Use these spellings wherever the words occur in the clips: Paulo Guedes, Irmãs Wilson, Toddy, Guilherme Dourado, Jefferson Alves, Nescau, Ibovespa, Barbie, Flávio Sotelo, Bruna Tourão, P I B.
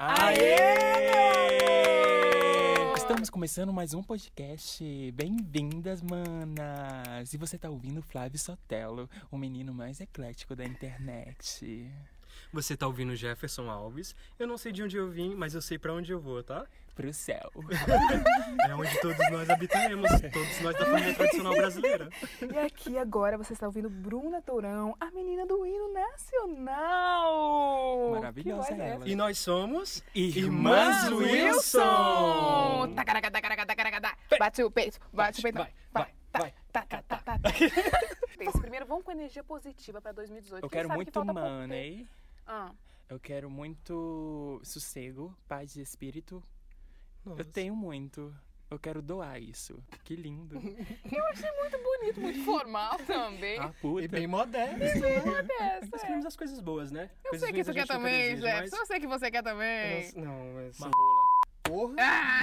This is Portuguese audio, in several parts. Aê! Estamos começando mais um podcast. Bem-vindas, manas! E você tá ouvindo Flávio Sotelo, o menino mais eclético da internet. Você tá ouvindo Jefferson Alves. Eu não sei de onde eu vim, mas eu sei pra onde eu vou, tá? Pro céu. É onde todos nós habitaremos, todos nós da família tradicional brasileira. E aqui agora você está ouvindo Bruna Tourão, a menina do hino nacional. Maravilhosa ela. E nós somos... Irmãs Wilson! Tacaraca, tacaraca, tacaraca. Bate o peito, vai. Tá. Primeiro, vamos com energia positiva pra 2018. Eu quero muito money. Eu quero muito sossego, paz de espírito. Nossa. Eu tenho muito. Eu quero doar isso. Que lindo. Eu achei muito bonito, muito formal também. Ah, puta. E bem moderno. Nós queremos as coisas boas, né? Eu sei que você quer também, Jeff. Mas... eu sei que você quer também. Não, mas... uma rola. Porra. Ah.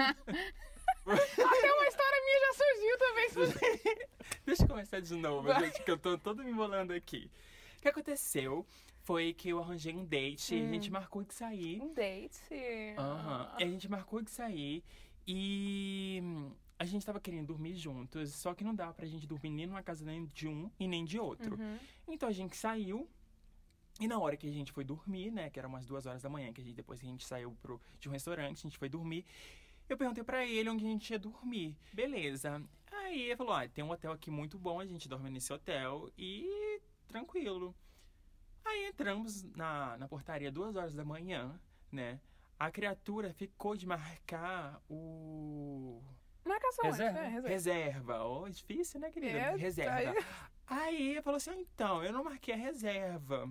Até uma história minha já surgiu também. Deixa eu começar de novo, gente, que eu tô toda me embolando aqui. O que aconteceu foi que eu arranjei um date, a gente marcou de sair. Um date? E a gente marcou de sair e a gente tava querendo dormir juntos, só que não dava pra gente dormir nem numa casa nem de um e nem de outro. Uhum. Então a gente saiu e na hora que a gente foi dormir, né, que era umas 2h da manhã, que depois que a gente saiu de um restaurante, a gente foi dormir. Eu perguntei pra ele onde a gente ia dormir. Beleza. Aí ele falou, tem um hotel aqui muito bom, a gente dorme nesse hotel e tranquilo. Aí entramos na portaria 2h da manhã, né? A criatura ficou de marcar o... marcação. Reserva. Oh, difícil, né, querida? É, reserva. Aí ele falou assim, então, eu não marquei a reserva.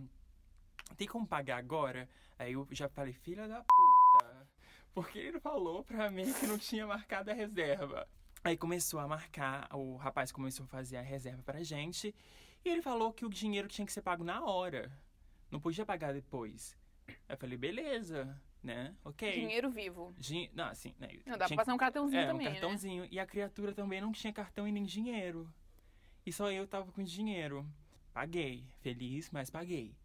Tem como pagar agora? Aí eu já falei, filha da puta... porque ele falou pra mim que não tinha marcado a reserva. Aí começou a marcar, o rapaz começou a fazer a reserva pra gente. E ele falou que o dinheiro tinha que ser pago na hora. Não podia pagar depois. Aí eu falei, beleza, né? Ok. Dinheiro vivo. Não, assim... né? Não, dá pra passar um cartãozinho também, um cartãozinho. Né? E a criatura também não tinha cartão e nem dinheiro. E só eu tava com dinheiro. Paguei. Feliz, mas paguei.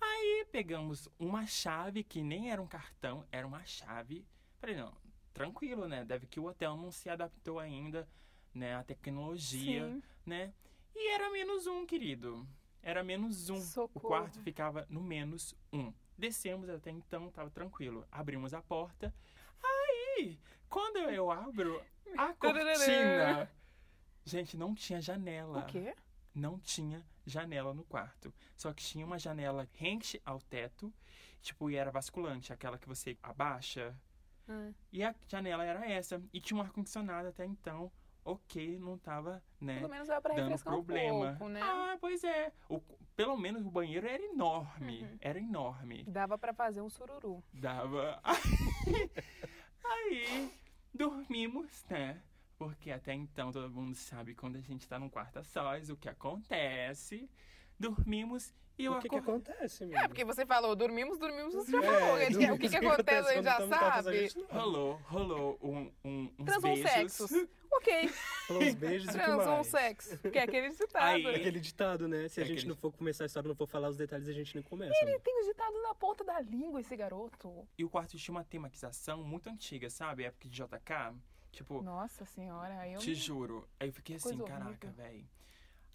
Aí pegamos uma chave, que nem era um cartão, era uma chave. Falei, não, tranquilo, né? Deve que o hotel não se adaptou ainda, né? À tecnologia, sim, né? E era -1, querido. Era -1. Socorro. O quarto ficava no -1. Descemos até então, tava tranquilo. Abrimos a porta. Aí, quando eu abro a cortina... gente, não tinha janela. O quê? Não tinha janela no quarto. Só que tinha uma janela rente ao teto, tipo, e era basculante, aquela que você abaixa. E a janela era essa. E tinha um ar-condicionado até então. Ok, não tava, né, pelo menos era pra dando problema. Um pouco, né? Ah, pois é. Pelo menos o banheiro era enorme. Uhum. Era enorme. Dava pra fazer um sururu. Dava. Aí dormimos, né? Porque até então todo mundo sabe quando a gente tá num quarto a sós, o que acontece. Dormimos e eu acordei. O que acontece, menina? É, porque você falou, dormimos, você já falou. O que acontece, a gente já sabe. Rolou uns beijos. Transam sexos. Ok. Rolou uns beijos e tudo mais. Transam sexo. Porque é aquele ditado. Aquele ditado, né? Se a gente não for começar a história, não for falar os detalhes, a gente não começa. Ele tem os ditados na ponta da língua, esse garoto. E o quarto tinha uma tematização muito antiga, sabe? Época de JK. Tipo, nossa senhora, aí eu... te juro. Aí eu fiquei assim, caraca, velho.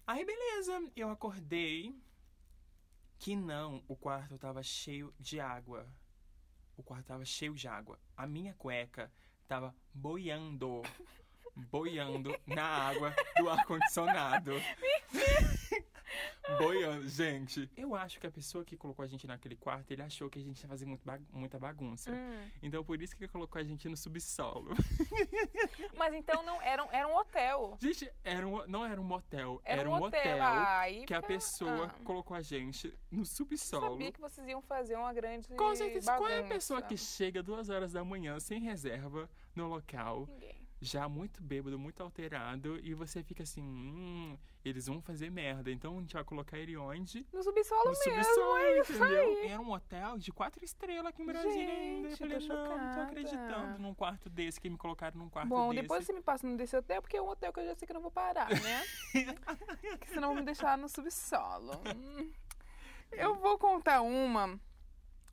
Aí, beleza. Eu acordei que não, o quarto tava cheio de água. O quarto tava cheio de água. A minha cueca tava boiando. Boiando na água do ar-condicionado. Boiando, gente. Eu acho que a pessoa que colocou a gente naquele quarto, ele achou que a gente ia fazer muita bagunça. Então, por isso que ele colocou a gente no subsolo. Mas então, não era um hotel. Gente, não era um motel. Era um hotel que a pessoa colocou a gente no subsolo. Eu sabia que vocês iam fazer uma grande bagunça. Com certeza, qual é a pessoa que chega 2h da manhã sem reserva no local? Ninguém. Já muito bêbado, muito alterado, e você fica assim, eles vão fazer merda, então a gente vai colocar ele onde? No subsolo mesmo, é isso aí. Era um hotel de 4 estrelas aqui em Brasília ainda. Eu falei, não tô acreditando num quarto desse, que me colocaram num quarto desse. Bom, depois você me passa no desse hotel, porque é um hotel que eu já sei que eu não vou parar, né? Porque senão vão me deixar no subsolo. Eu vou contar uma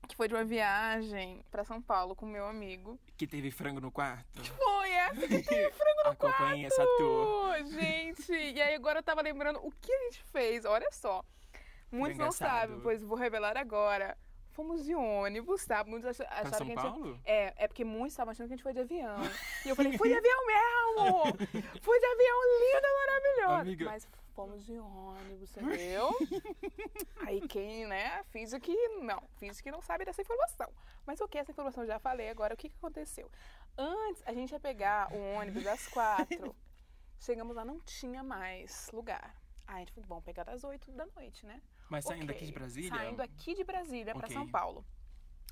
que foi de uma viagem pra São Paulo com meu amigo. Que teve frango no quarto? Foi, essa que teve frango no quarto! Acompanhei essa tour. Gente, e aí agora eu tava lembrando o que a gente fez, olha só. Muitos não sabem, pois vou revelar agora. Fomos de ônibus, tá? Muitos acharam São que a gente... Paulo? É porque muitos estavam achando que a gente foi de avião. E eu falei, fui de avião mesmo! Fui de avião, lindo, maravilhoso! Amiga. Mas fomos de ônibus, entendeu? Aí quem, né? Fiz o que não sabe dessa informação. Mas o que? Essa informação já falei. Agora, o que aconteceu? Antes, a gente ia pegar o ônibus às 4. Chegamos lá, não tinha mais lugar. Aí a gente falou, bom, pegar das 8 da noite, né? Mas saindo aqui de Brasília? Saindo aqui de Brasília pra São Paulo.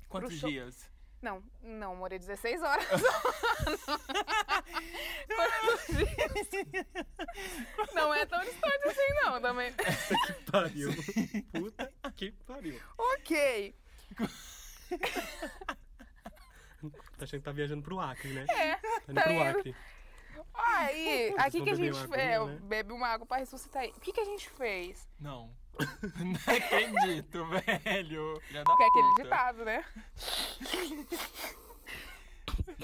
Quantos dias? Não, morei 16 horas. Quantos dias? Não é tão distante assim, não, também. Que pariu. Puta que pariu. Ok. Tá achando que tá viajando pro Acre, né? É. Tá indo pro Acre. Aí, aqui que a gente fez. Né? Bebe uma água pra ressuscitar aí. O que a gente fez? Não. Não acredito, velho. Que é aquele ditado, né?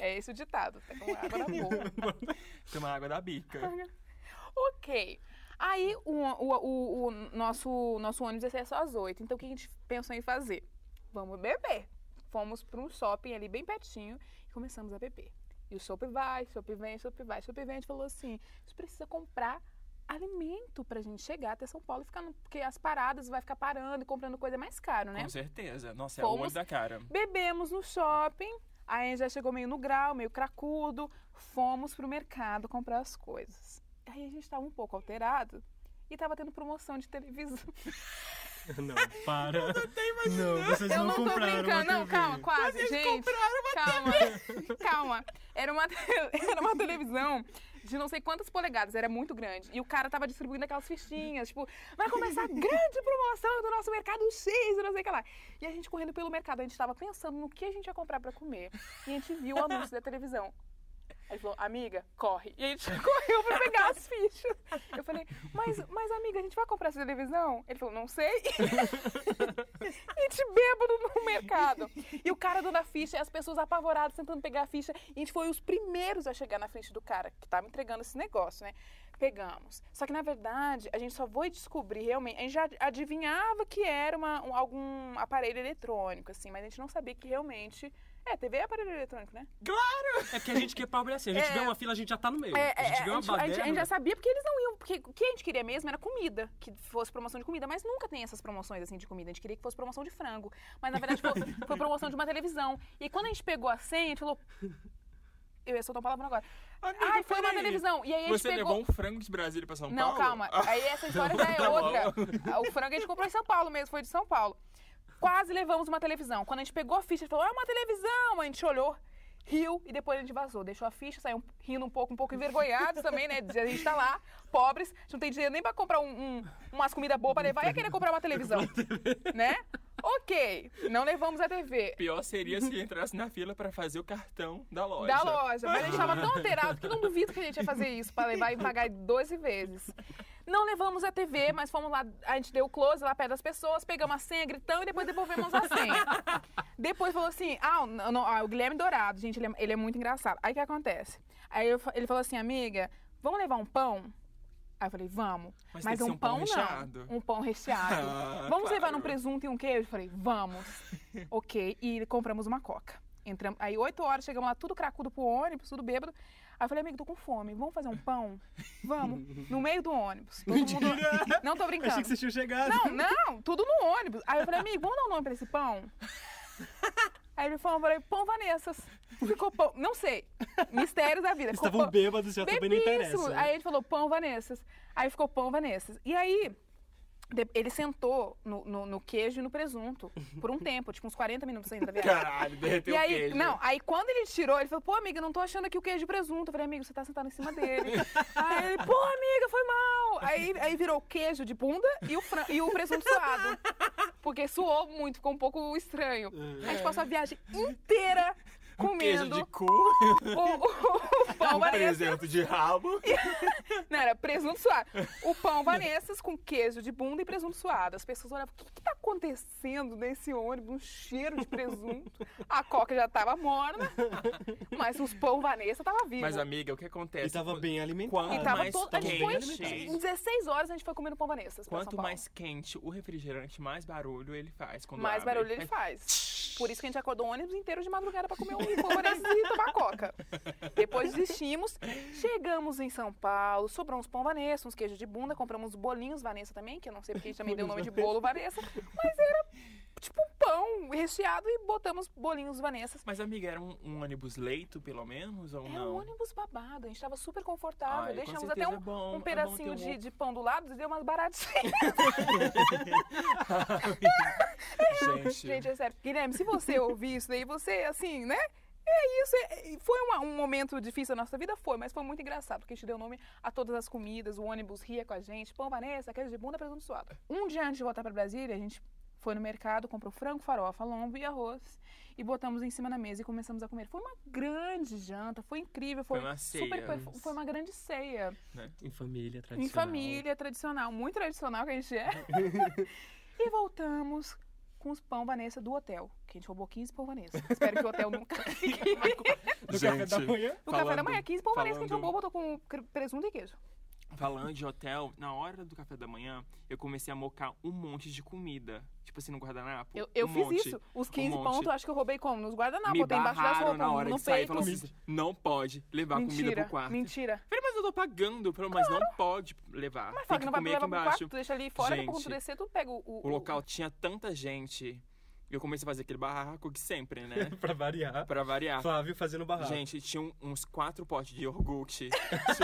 É esse o ditado. Tá com água na boca. Toma água da bica. Ok. Aí o nosso ônibus ia ser só às 8. Então o que a gente pensou em fazer? Vamos beber. Fomos para um shopping ali bem pertinho e começamos a beber. E o shopping vai, a gente falou assim, a gente precisa comprar alimento pra gente chegar até São Paulo e ficar, porque as paradas vai ficar parando e comprando coisa mais caro, né? Com certeza, nossa, é o olho da cara. Bebemos no shopping, aí a gente já chegou meio no grau, meio cracudo, fomos pro mercado comprar as coisas. Aí a gente tava um pouco alterado e tava tendo promoção de televisão. Não, para. Eu não tô imaginando. Não, vocês não compraram. Eu não tô brincando, não, calma, quase, vocês, gente. Compraram uma TV. Calma. Era uma televisão de não sei quantas polegadas, era muito grande. E o cara tava distribuindo aquelas fichinhas, tipo, vai começar a grande promoção do nosso mercado X, não sei o que lá. E a gente correndo pelo mercado, a gente tava pensando no que a gente ia comprar pra comer. E a gente viu o anúncio da televisão. Aí falou, amiga, corre. E a gente correu pra pegar as fichas. Eu falei, mas amiga, a gente vai comprar essa televisão? Ele falou, não sei. A gente bêbado no mercado. E o cara dando a ficha, as pessoas apavoradas tentando pegar a ficha. E a gente foi os primeiros a chegar na frente do cara que tava entregando esse negócio, né? Pegamos. Só que, na verdade, a gente só foi descobrir realmente... A gente já adivinhava que era algum aparelho eletrônico, assim. Mas a gente não sabia que realmente... TV é aparelho eletrônico, né? Claro! É porque a gente que é pobre assim. A gente vê uma fila, a gente já tá no meio. A gente já sabia porque eles não iam... Porque o que a gente queria mesmo era comida. Que fosse promoção de comida. Mas nunca tem essas promoções assim de comida. A gente queria que fosse promoção de frango. Mas, na verdade, foi promoção de uma televisão. E aí, quando a gente pegou a senha, a gente falou... Eu ia soltar um palavrão agora. Ai, foi na televisão. E aí a gente levou um frango de Brasília pra São Paulo? Não, calma. Aí essa história já é outra. O frango a gente comprou em São Paulo mesmo. Foi de São Paulo. Quase levamos uma televisão. Quando a gente pegou a ficha, a gente falou, é uma televisão. A gente olhou, riu e depois a gente vazou. Deixou a ficha, saiu rindo um pouco envergonhados também, né? A gente tá lá, pobres, a gente não tem dinheiro nem pra comprar umas comidas boas pra levar. E querer comprar uma televisão, né? Ok, não levamos a TV. Pior seria se entrasse na fila pra fazer o cartão da loja. Mas a gente tava tão alterado que não duvido que a gente ia fazer isso pra levar e pagar 12 vezes. Não levamos a TV, mas fomos lá, a gente deu o close lá perto das pessoas, pegamos a senha, gritamos e depois devolvemos a senha. Depois falou assim, o Guilherme Dourado, gente, ele é muito engraçado. Aí o que acontece? Aí ele falou assim, amiga, vamos levar um pão? Aí eu falei, vamos. Mas um pão não. Um pão recheado. Vamos levar um presunto e um queijo? Eu falei, vamos. Ok, e compramos uma coca. Entramos, aí 8 horas, chegamos lá, tudo cracudo pro ônibus, tudo bêbado. Aí eu falei, amigo, tô com fome, vamos fazer um pão? Vamos. No meio do ônibus. Não tô brincando. Achei que vocês tinham chegado. Não, tudo no ônibus. Aí eu falei, amigo, vamos dar um nome pra esse pão? Aí ele falou, eu falei, pão Vanessas. Ficou pão, não sei. Mistérios da vida. Eles estavam bêbados, já também não interessa. Aí ele falou, pão Vanessas. Aí ficou pão Vanessas. E aí, ele sentou no queijo e no presunto por um tempo, tipo uns 40 minutos ainda da viagem. Caralho, derreteu o queijo. Aí quando ele tirou, ele falou, pô, amiga, não tô achando aqui o queijo e presunto. Eu falei, amigo, você tá sentado em cima dele. Aí ele, pô, amiga, foi mal. Aí virou queijo de bunda e o presunto suado. Porque suou muito, ficou um pouco estranho. A gente passou a viagem inteira comendo. Queijo de cu? O pão um Vanessas. Presunto de rabo. Não, era presunto suado. O pão Vanessas com queijo de bunda e presunto suado. As pessoas olhavam, o que tá acontecendo nesse ônibus? Um cheiro de presunto. A coca já tava morna, mas os pão Vanessa tava vivo. Mas, amiga, o que acontece? E tava bem alimentado. E tava todo... A gente foi em 16 horas, a gente foi comendo pão Vanessas. Quanto mais quente o refrigerante, mais barulho ele faz. Mais barulho ele faz. Por isso que a gente acordou o ônibus inteiro de madrugada pra comer um polvorés e tomar coca. Depois desistimos, chegamos em São Paulo, sobrou uns pão Vanessa, uns queijos de bunda, compramos bolinhos Vanessa também, que eu não sei porque a gente também deu o nome de bolo Vanessa, mas era tipo um pão recheado e botamos bolinhos Vanessa. Mas, amiga, era um ônibus leito, pelo menos, ou não? É um ônibus babado, a gente tava super confortável, deixamos até um pedacinho de pão do lado e deu umas baratinhas. Gente, é sério. Guilherme, se você ouvir isso daí, você, assim, né? É isso. Foi um momento difícil da nossa vida? Foi, mas foi muito engraçado, porque a gente deu nome a todas as comidas, o ônibus ria com a gente, pão Vanessa, queijo de bunda, presunto suado. Um dia antes de voltar pra Brasília, a gente foi no mercado, comprou frango, farofa, lombo e arroz e botamos em cima da mesa e começamos a comer. Foi uma grande janta, foi incrível, foi uma super ceia. Foi uma grande ceia. Né? Em família tradicional. Em família tradicional, muito tradicional que a gente é. E voltamos com os pão Vanessa do hotel, que a gente roubou 15 pão Vanessa. Espero que o hotel nunca fique. Do café da manhã? Do café da manhã, 15 pão Vanessa que a gente roubou, botou com presunto e queijo. Falando de hotel, na hora do café da manhã, eu comecei a mocar um monte de comida. Tipo assim, no guardanapo. Eu fiz monte, isso. Os 15 pontos, eu acho que eu roubei como? Nos guardanapos, botei embaixo das roupas, na hora no peito. Falou assim, não pode levar comida pro quarto. Mentira. Falei, mas eu tô pagando, mas não pode levar. Mas fala que não vai levar pro quarto, tu deixa ali fora, pra quando tu descer, tu pega o local tinha tanta gente. Eu comecei a fazer aquele barraco que sempre, né? Pra variar. Flávio fazendo barraco. Gente, tinha uns 4 potes de iogurte. Mas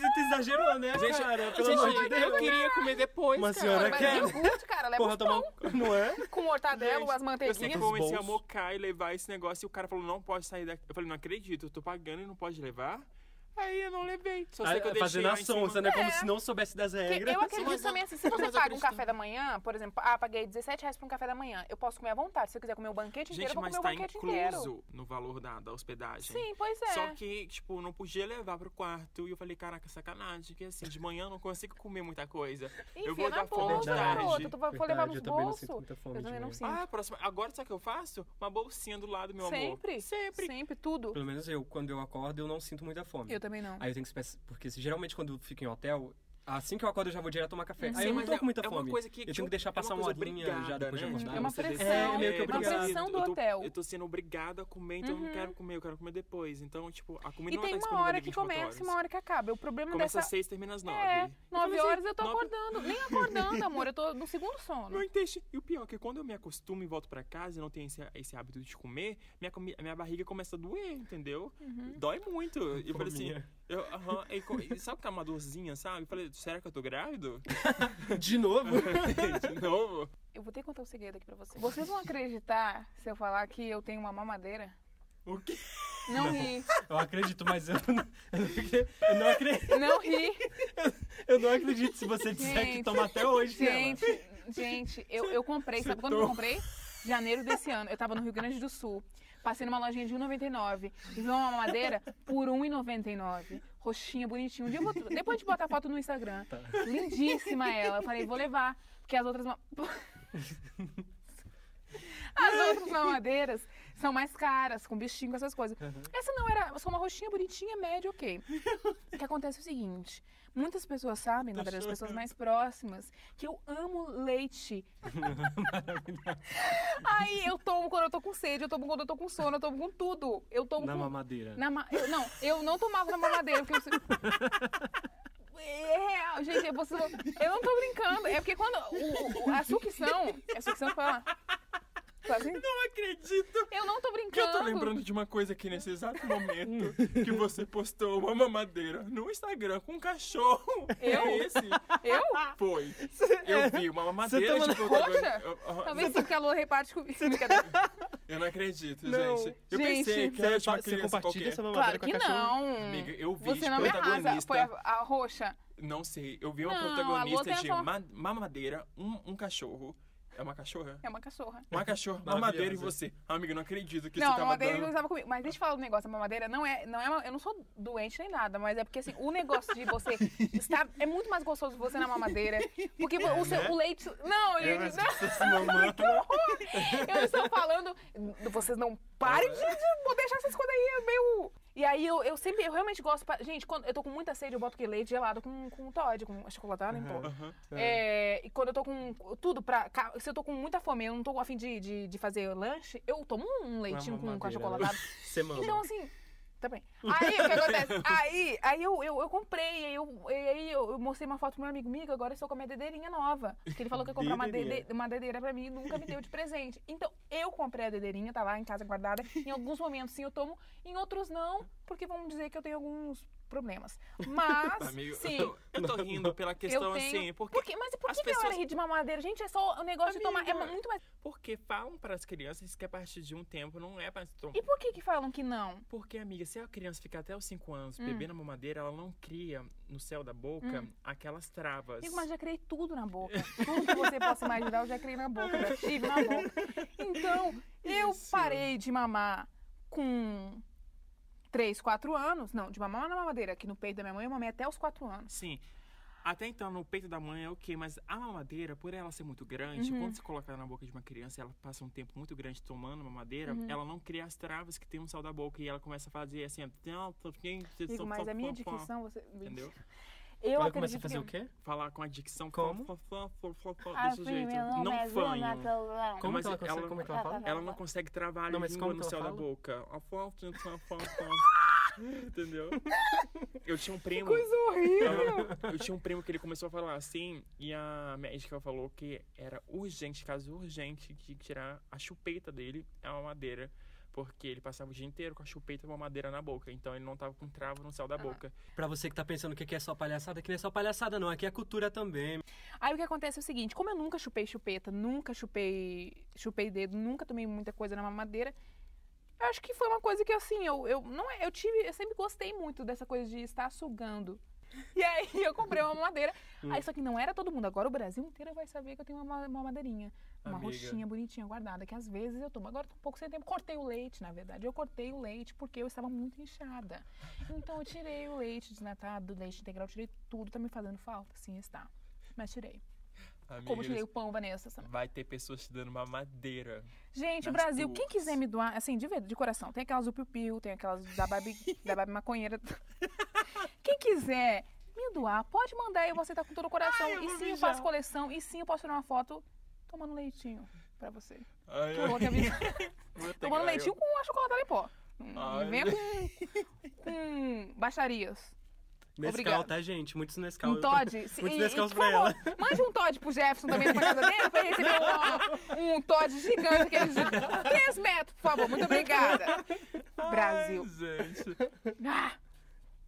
ele tá exagerando, né, gente, cara? Pelo amor de Deus. Eu queria comer depois, mas cara. Senhora mas quer? Iogurte, cara, leva os pão. Não é? Com mortadela, gente, as manteiguinhas. Eu comecei a mocar e levar esse negócio. E o cara falou, não pode sair daqui. Eu falei, não acredito, eu tô pagando e não pode levar? Aí eu não levei. Só sei que eu deixei fazendo a sonsa, né? Como se não soubesse das regras. Eu acredito também assim, se você paga um café da manhã, por exemplo, paguei $17 pra um café da manhã, eu posso comer à vontade. Se eu quiser comer o banquete inteiro, eu vou comer o banquete inteiro. Gente, mas tá incluso no valor da hospedagem. Sim, pois é. Só que, não podia levar pro quarto. E eu falei, caraca, sacanagem, que assim, de manhã eu não consigo comer muita coisa. Enfim, eu vou dar fome de tarde. Eu vou levar nos bolsos. Eu também não sinto. Agora sabe o que eu faço? Uma bolsinha do lado, meu amor. Sempre, tudo. Pelo menos eu, quando eu acordo, eu não sinto muita fome. Eu também não. Aí eu tenho que pensar, porque geralmente quando eu fico em hotel, assim que eu acordo eu já vou direto tomar café. Aí eu não tô com muita fome. Eu tenho que deixar passar uma horinha já depois de acordar. É uma pressão, uma pressão do hotel. Eu tô sendo obrigado a comer, então eu não quero comer, eu quero comer depois. Então, a comida não tá disponível 24 horas. E tem uma hora que começa e uma hora que acaba. O problema começa às 6, termina às 9. 9 horas eu tô acordando. Nem acordando, amor, eu tô no segundo sono. Meu intestino. E o pior é que quando eu me acostumo e volto pra casa e não tenho esse hábito de comer, minha barriga começa a doer, entendeu? Dói muito. E eu falei assim, sabe que é uma dorzinha, sabe? Eu falei, será que eu tô grávido? De novo? De novo? Eu vou ter que contar um segredo aqui pra vocês. Vocês vão acreditar se eu falar que eu tenho uma mamadeira? O quê? Não ri. Eu acredito, mas eu não acredito. Não ri. Eu não acredito se você disser que toma até hoje. Gente, eu comprei. Sabe quando eu comprei? Janeiro desse ano. Eu tava no Rio Grande do Sul. Passei numa lojinha de R$1,99 e vi uma mamadeira por R$1,99. Roxinha, bonitinha. Um dia depois de botar foto no Instagram. Tá. Lindíssima ela. Eu falei, vou levar. Porque as outras... As outras mamadeiras são mais caras, com bichinho, com essas coisas. Essa não era só uma roxinha bonitinha, média, ok. O que acontece é o seguinte, muitas pessoas sabem, na verdade, as pessoas mais próximas, que eu amo leite. Maravilhoso. Aí eu tomo quando eu tô com sede, eu tomo quando eu tô com sono, eu tomo com tudo. Eu tomo na mamadeira. Não, eu não tomava na mamadeira, porque eu... É real, gente, eu não tô brincando. É porque quando a sucção... A sucção fala... Quase... Não acredito! Eu não tô brincando! Eu tô lembrando de uma coisa aqui nesse exato momento que você postou uma mamadeira no Instagram com um cachorro. Eu? É esse? Eu? Foi. Eu vi uma mamadeira... Você tá talvez esse calor reparte comigo. Eu não acredito, não. Gente. Eu pensei que era de uma criança qualquer. Essa mamadeira com cachorro? Claro que não! Amiga, eu vi você não me arrasa. Foi a roxa? Não sei. Eu vi uma protagonista de mamadeira, um cachorro... É uma cachorra? É uma cachorra. Uma cachorra, mamadeira e você. Amiga, não acredito que você tava dando. Não, mamadeira não estava comigo. Mas deixa eu falar do negócio. A mamadeira não é... Eu não sou doente nem nada, mas é porque, assim, o negócio de você estar... É muito mais gostoso você na mamadeira. Porque o leite... Não, gente, não. Que horror! Eu estou falando... Vocês não parem de deixar essas coisas aí meio... E aí eu realmente gosto... Gente, quando eu tô com muita sede, eu boto que leite gelado com Toddy, com achocolatado, e quando eu tô com tudo pra... Se eu tô com muita fome, eu não tô a fim de fazer lanche, eu tomo um leitinho com achocolatado. Então, assim... Aí, o que acontece? Aí eu comprei, aí eu mostrei uma foto pro meu amigo, agora eu estou com a minha dedeirinha nova. Porque ele falou que ia comprar uma dedeira pra mim e nunca me deu de presente. Então, eu comprei a dedeirinha, tá lá em casa guardada. Em alguns momentos, sim, eu tomo. Em outros, não, porque vão dizer que eu tenho alguns problemas. Mas, amigo, sim. Eu tô rindo pela questão, assim, porque mas por que a pessoas... rir de mamadeira? Gente, é só o negócio de tomar, é muito mais... Porque falam para as crianças que a partir de um tempo não é mais tomar. E por que falam que não? Porque, amiga, se a criança ficar até os 5 anos bebendo a mamadeira, ela não cria no céu da boca aquelas travas. Digo, mas já criei tudo na boca. Tudo que você possa imaginar, eu já criei na boca. Já tive na boca. Então, eu parei de mamar com... 3, 4 anos, não, de mamar na mamadeira, aqui no peito da minha mãe, eu mamei até os 4 anos. Sim, até então no peito da mãe é ok, mas a mamadeira, por ela ser muito grande, quando você coloca na boca de uma criança, ela passa um tempo muito grande tomando mamadeira, ela não cria as travas que tem no céu da boca e ela começa a fazer assim... Digo, mas a minha dicção, você... Entendeu? Eu ela começa a fazer o quê? Falar com a dicção. Como? Desse jeito. Não fanho. Como que ela fala? Ela não consegue travar a língua no céu da boca. Entendeu? Eu tinha um primo... Que coisa horrível! Eu tinha um primo que ele começou a falar assim, e a médica falou que era urgente, caso urgente, de tirar a chupeta dele, a mamadeira. Porque ele passava o dia inteiro com a chupeta e uma madeira na boca. Então ele não tava com trava no céu da boca. Pra você que tá pensando que aqui é só palhaçada, aqui não é só palhaçada não, aqui é cultura também. Aí o que acontece é o seguinte, como eu nunca chupei chupeta, nunca chupei dedo, nunca tomei muita coisa na mamadeira, eu acho que foi uma coisa que assim, eu sempre gostei muito dessa coisa de estar sugando. E aí eu comprei uma mamadeira. Aí só que não era todo mundo. Agora o Brasil inteiro vai saber que eu tenho uma mamadeirinha. Uma roxinha bonitinha guardada, que às vezes eu tomo. Agora tô um pouco sem tempo. Cortei o leite, na verdade. Eu cortei o leite porque eu estava muito inchada. Então eu tirei o leite desnatado, o leite integral, tirei tudo. Tá me fazendo falta, sim, está. Mas tirei. Amiga, como eu tirei o pão, Vanessa. Sabe? Vai ter pessoas te dando mamadeira. Gente, o Brasil, quem quiser me doar, assim, de coração, tem aquelas do piu-piu, tem aquelas da Barbie, da Barbie maconheira. Quem quiser me doar, pode mandar, eu vou aceitar com todo o coração. Ai, e sim, eu faço coleção, e sim, eu posso tirar uma foto tomando leitinho pra você. Ai, tomando leitinho com achocolatado em pó. Vem com baixarias. Nescau, tá, gente? Muitos Nescau. Um Toddy. Muitos Nescaus pra ela. Mande um Toddy pro Jefferson também pra casa dele, pra ele receber um Toddy gigante, aqueles de 3 metros, por favor. Muito obrigada. Ai, Brasil. Gente.